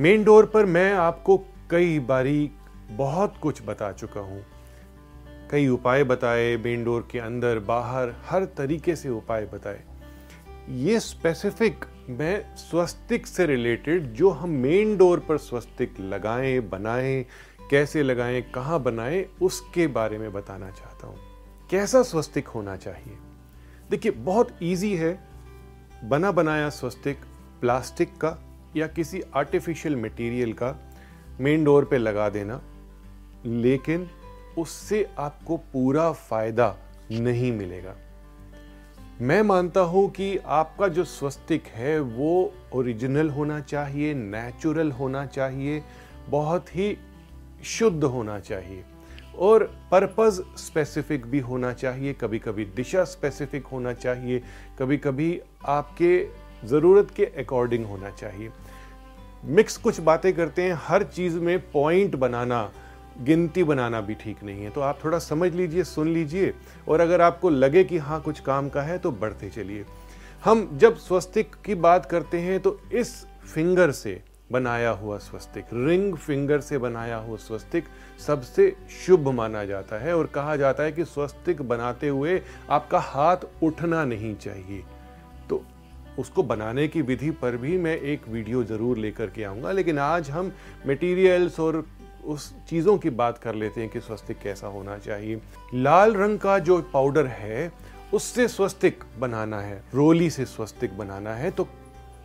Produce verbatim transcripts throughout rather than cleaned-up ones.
Main door पर मैं आपको कई बारी बहुत कुछ बता चुका हूँ, कई उपाय बताए, मेन डोर के अंदर बाहर हर तरीके से उपाय बताए। ये स्पेसिफिक मैं स्वस्तिक से रिलेटेड जो हम मेन डोर पर स्वस्तिक लगाएं, बनाएं, कैसे लगाएं, कहाँ बनाएं, उसके बारे में बताना चाहता हूँ। कैसा स्वस्तिक होना चाहिए? देखिए, बहुत इजी है। बना बनाया स्वस्तिक प्लास्टिक का या किसी आर्टिफिशियल मटेरियल का मेन डोर पे लगा देना, लेकिन उससे आपको पूरा फायदा नहीं मिलेगा। मैं मानता हूँ कि आपका जो स्वस्तिक है वो ओरिजिनल होना चाहिए, नेचुरल होना चाहिए, बहुत ही शुद्ध होना चाहिए और पर्पस स्पेसिफिक भी होना चाहिए। कभी कभी दिशा स्पेसिफिक होना चाहिए, कभी कभी आपके ज़रूरत के अकॉर्डिंग होना चाहिए। मिक्स कुछ बातें करते हैं, हर चीज़ में पॉइंट बनाना, गिनती बनाना भी ठीक नहीं है। तो आप थोड़ा समझ लीजिए, सुन लीजिए और अगर आपको लगे कि हाँ कुछ काम का है तो बढ़ते चलिए। हम जब स्वस्तिक की बात करते हैं तो इस फिंगर से बनाया हुआ स्वस्तिक, रिंग फिंगर से बनाया हुआ स्वस्तिक सबसे शुभ माना जाता है और कहा जाता है कि स्वस्तिक बनाते हुए आपका हाथ उठना नहीं चाहिए। तो उसको बनाने की विधि पर भी मैं एक वीडियो ज़रूर लेकर के आऊँगा, लेकिन आज हम मटेरियल्स और उस चीज़ों की बात कर लेते हैं कि स्वस्तिक कैसा होना चाहिए। लाल रंग का जो पाउडर है उससे स्वस्तिक बनाना है, रोली से स्वस्तिक बनाना है। तो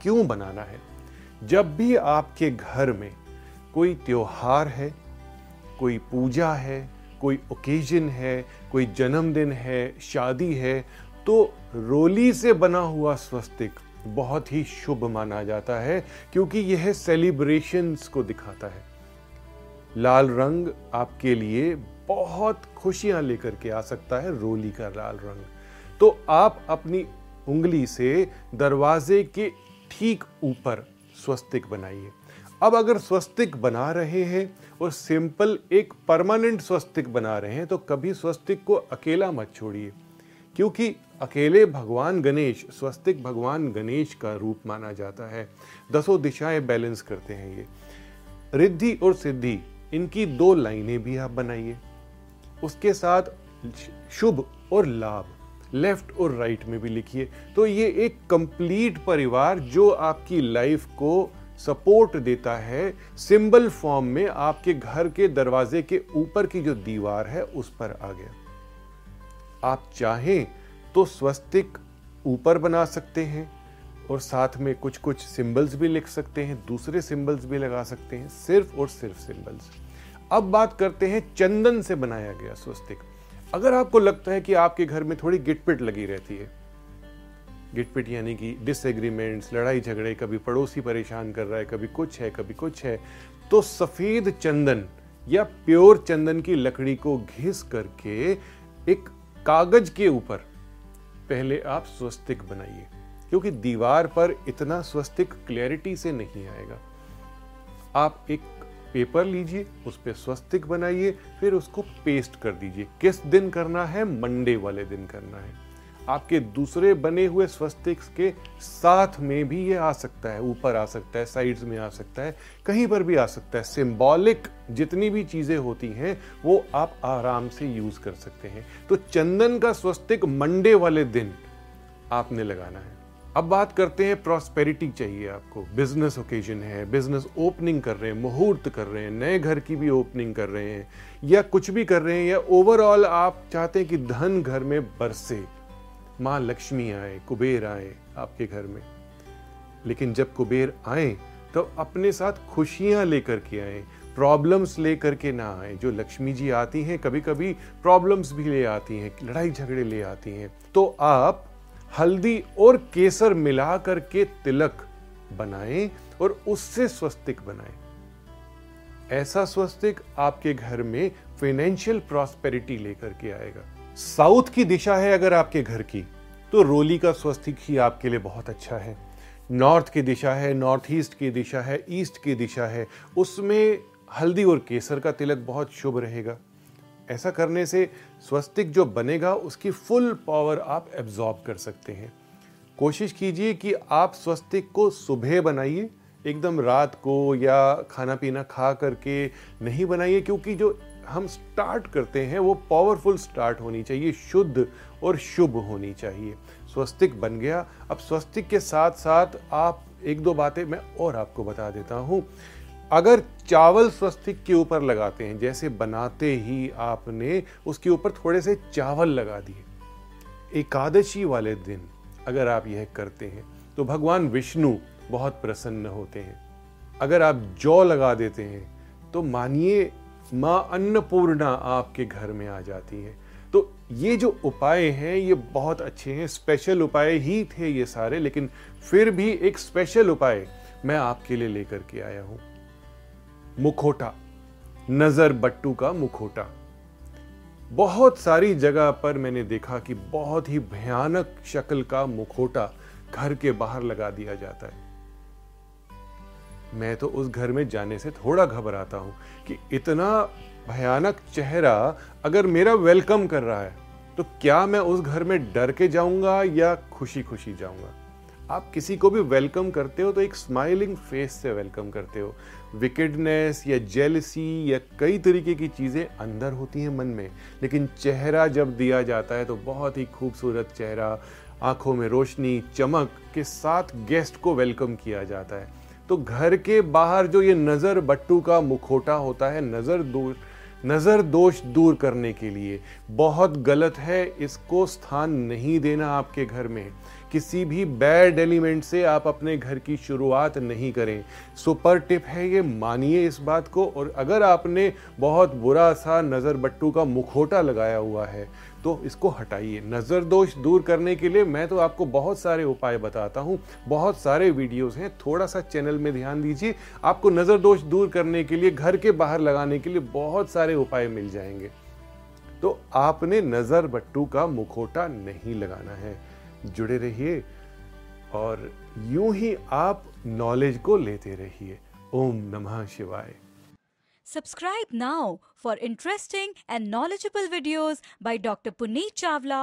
क्यों बनाना है? जब भी आपके घर में कोई त्योहार है, कोई पूजा है, कोई ओकेजन है, कोई जन्मदिन है, शादी है, तो रोली से बना हुआ स्वस्तिक बहुत ही शुभ माना जाता है क्योंकि यह सेलिब्रेशंस को दिखाता है। लाल रंग आपके लिए बहुत खुशियां लेकर के आ सकता है, रोली का लाल रंग। तो आप अपनी उंगली से दरवाजे के ठीक ऊपर स्वस्तिक बनाइए। अब अगर स्वस्तिक बना रहे हैं और सिंपल एक परमानेंट स्वस्तिक बना रहे हैं तो कभी स्वस्तिक को अकेला मत छोड़िए, क्योंकि अकेले भगवान गणेश, स्वस्तिक भगवान गणेश का रूप माना जाता है। दसों दिशाएं बैलेंस करते हैं ये। रिद्धि और सिद्धि, इनकी दो लाइनें भी आप बनाइए, उसके साथ शुभ और लाभ लेफ्ट और राइट में भी लिखिए। तो ये एक कंप्लीट परिवार जो आपकी लाइफ को सपोर्ट देता है, सिंबल फॉर्म में आपके घर के दरवाजे के ऊपर की जो दीवार है उस पर आ गया। आप चाहें तो स्वस्तिक ऊपर बना सकते हैं और साथ में कुछ कुछ सिंबल्स भी लिख सकते हैं, दूसरे सिंबल्स भी लगा सकते हैं, सिर्फ और सिर्फ सिंबल्स। अब बात करते हैं चंदन से बनाया गया स्वस्तिक। अगर आपको लगता है कि आपके घर में थोड़ी गिटपिट लगी रहती है, गिटपिट यानी कि डिसएग्रीमेंट्स, लड़ाई झगड़े, कभी पड़ोसी परेशान कर रहा है, कभी कुछ है कभी कुछ है, तो सफ़ेद चंदन या प्योर चंदन की लकड़ी को घिस करके एक कागज के ऊपर पहले आप स्वस्तिक बनाइए, क्योंकि दीवार पर इतना स्वस्तिक क्लैरिटी से नहीं आएगा। आप एक पेपर लीजिए, उस पर स्वस्तिक बनाइए, फिर उसको पेस्ट कर दीजिए। किस दिन करना है? मंडे वाले दिन करना है। आपके दूसरे बने हुए स्वस्तिक के साथ में भी ये आ सकता है, ऊपर आ सकता है, साइड्स में आ सकता है, कहीं पर भी आ सकता है। सिंबॉलिक जितनी भी चीज़ें होती हैं वो आप आराम से यूज़ कर सकते हैं। तो चंदन का स्वस्तिक मंडे वाले दिन आपने लगाना है। अब बात करते हैं, प्रॉस्पेरिटी चाहिए आपको, बिजनेस ओकेजन है, बिजनेस ओपनिंग कर रहे हैं, मुहूर्त कर रहे हैं, नए घर की भी ओपनिंग कर रहे हैं या कुछ भी कर रहे हैं, या ओवरऑल आप चाहते हैं कि धन घर में बरसे, माँ लक्ष्मी आए, कुबेर आए आपके घर में। लेकिन जब कुबेर आए तो अपने साथ खुशियाँ लेकर के आए, प्रॉब्लम्स लेकर के ना आए। जो लक्ष्मी जी आती हैं कभी कभी प्रॉब्लम्स भी ले आती हैं, लड़ाई झगड़े ले आती हैं। तो आप हल्दी और केसर मिला करके तिलक बनाएं और उससे स्वस्तिक बनाएं। ऐसा स्वस्तिक आपके घर में फाइनेंशियल प्रॉस्पेरिटी लेकर के आएगा। साउथ की दिशा है अगर आपके घर की तो रोली का स्वस्तिक ही आपके लिए बहुत अच्छा है। नॉर्थ की दिशा है, नॉर्थ ईस्ट की दिशा है, ईस्ट की दिशा है, उसमें हल्दी और केसर का तिलक बहुत शुभ रहेगा। ऐसा करने से स्वस्तिक जो बनेगा उसकी फुल पावर आप एब्जॉर्ब कर सकते हैं। कोशिश कीजिए कि आप स्वस्तिक को सुबह बनाइए एकदम रात को या खाना पीना खा करके नहीं बनाइए, क्योंकि जो हम स्टार्ट करते हैं वो पावरफुल स्टार्ट होनी चाहिए, शुद्ध और शुभ होनी चाहिए। स्वस्तिक बन गया। अब स्वस्तिक के साथ साथ आप एक दो बातें मैं और आपको बता देता हूँ। अगर चावल स्वस्तिक के ऊपर लगाते हैं, जैसे बनाते ही आपने उसके ऊपर थोड़े से चावल लगा दिए, एकादशी वाले दिन अगर आप यह करते हैं तो भगवान विष्णु बहुत प्रसन्न होते हैं। अगर आप जौ लगा देते हैं तो मानिए माँ अन्नपूर्णा आपके घर में आ जाती है। तो ये जो उपाय हैं ये बहुत अच्छे हैं, स्पेशल उपाय ही थे ये सारे, लेकिन फिर भी एक स्पेशल उपाय मैं आपके लिए लेकर के आया हूँ। मुखोटा, नजर बट्टू का मुखोटा। बहुत सारी जगह पर मैंने देखा कि बहुत ही भयानक शक्ल का मुखोटा घर के बाहर लगा दिया जाता है। मैं तो उस घर में जाने से थोड़ा घबराता हूँ कि इतना भयानक चेहरा अगर मेरा वेलकम कर रहा है तो क्या मैं उस घर में डर के जाऊँगा या खुशी खुशी जाऊँगा। आप किसी को भी वेलकम करते हो तो एक स्माइलिंग फेस से वेलकम करते हो। विकेडनेस या जेलसी या कई तरीके की चीज़ें अंदर होती हैं मन में, लेकिन चेहरा जब दिया जाता है तो बहुत ही खूबसूरत चेहरा, आँखों में रोशनी, चमक के साथ गेस्ट को वेलकम किया जाता है। तो घर के बाहर जो ये नज़र बट्टू का मुखोटा होता है, नज़र दूर नज़र दोष दूर करने के लिए बहुत गलत है। इसको स्थान नहीं देना आपके घर में। किसी भी बैड एलिमेंट से आप अपने घर की शुरुआत नहीं करें। सुपर टिप है ये, मानिए इस बात को। और अगर आपने बहुत बुरा सा नज़र बट्टू का मुखोटा लगाया हुआ है तो इसको हटाइए। नज़र दोष दूर करने के लिए मैं तो आपको बहुत सारे उपाय बताता हूँ, बहुत सारे वीडियोस हैं, थोड़ा सा चैनल में ध्यान दीजिए। आपको नज़र दोष दूर करने के लिए घर के बाहर लगाने के लिए बहुत सारे उपाय मिल जाएंगे। तो आपने नज़र बट्टू का मुखोटा नहीं लगाना है। जुड़े रहिए और यूं ही आप नॉलेज को लेते रहिए। ओम नमः शिवाय। Subscribe now for interesting and knowledgeable videos by Doctor Puneet Chawla